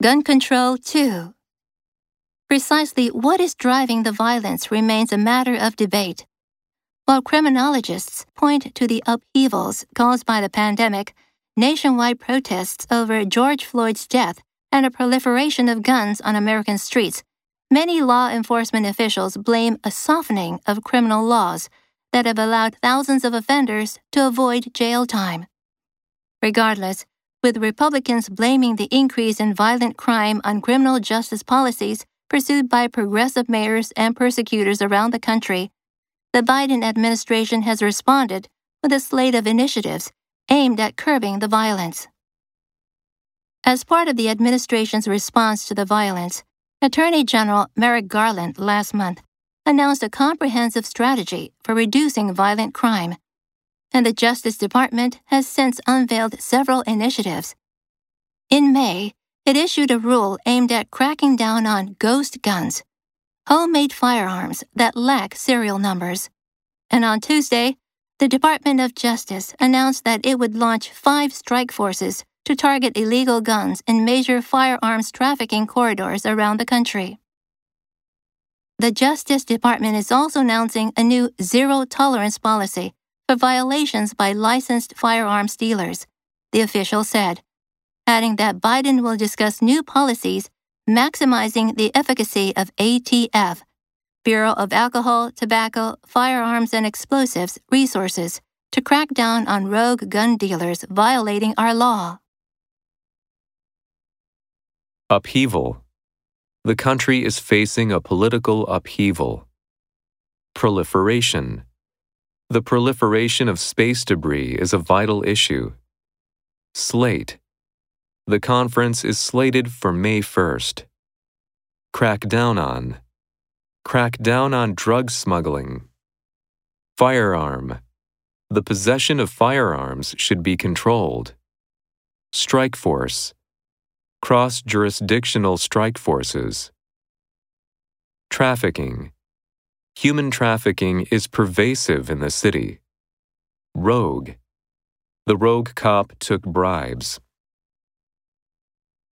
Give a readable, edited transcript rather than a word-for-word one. Gun control, too. Precisely what is driving the violence remains a matter of debate. While criminologists point to the upheavals caused by the pandemic, nationwide protests over George Floyd's death, and a proliferation of guns on American streets, many law enforcement officials blame a softening of criminal laws that have allowed thousands of offenders to avoid jail time. Regardless, with Republicans blaming the increase in violent crime on criminal justice policies pursued by progressive mayors and prosecutors around the country, the Biden administration has responded with a slate of initiatives aimed at curbing the violence. As part of the administration's response to the violence, Attorney General Merrick Garland last month announced a comprehensive strategy for reducing violent crime, and the Justice Department has since unveiled several initiatives. In May, it issued a rule aimed at cracking down on ghost guns, homemade firearms that lack serial numbers. And on Tuesday, the Department of Justice announced that it would launch 5 strike forces to target illegal guns in major firearms trafficking corridors around the country. The Justice Department is also announcing a new zero-tolerance policy for violations by licensed firearms dealers, the official said, adding that Biden will discuss new policies maximizing the efficacy of ATF, Bureau of Alcohol, Tobacco, Firearms, and Explosives resources to crack down on rogue gun dealers violating our law. Upheaval. The country is facing a political upheaval. Proliferation. The proliferation of space debris is a vital issue. Slate. The conference is slated for May 1st. Crack down on. Crack down on drug smuggling. Firearm. The possession of firearms should be controlled. Strike force. Cross-jurisdictional strike forces. Trafficking. Human trafficking is pervasive in the city. Rogue. The rogue cop took bribes.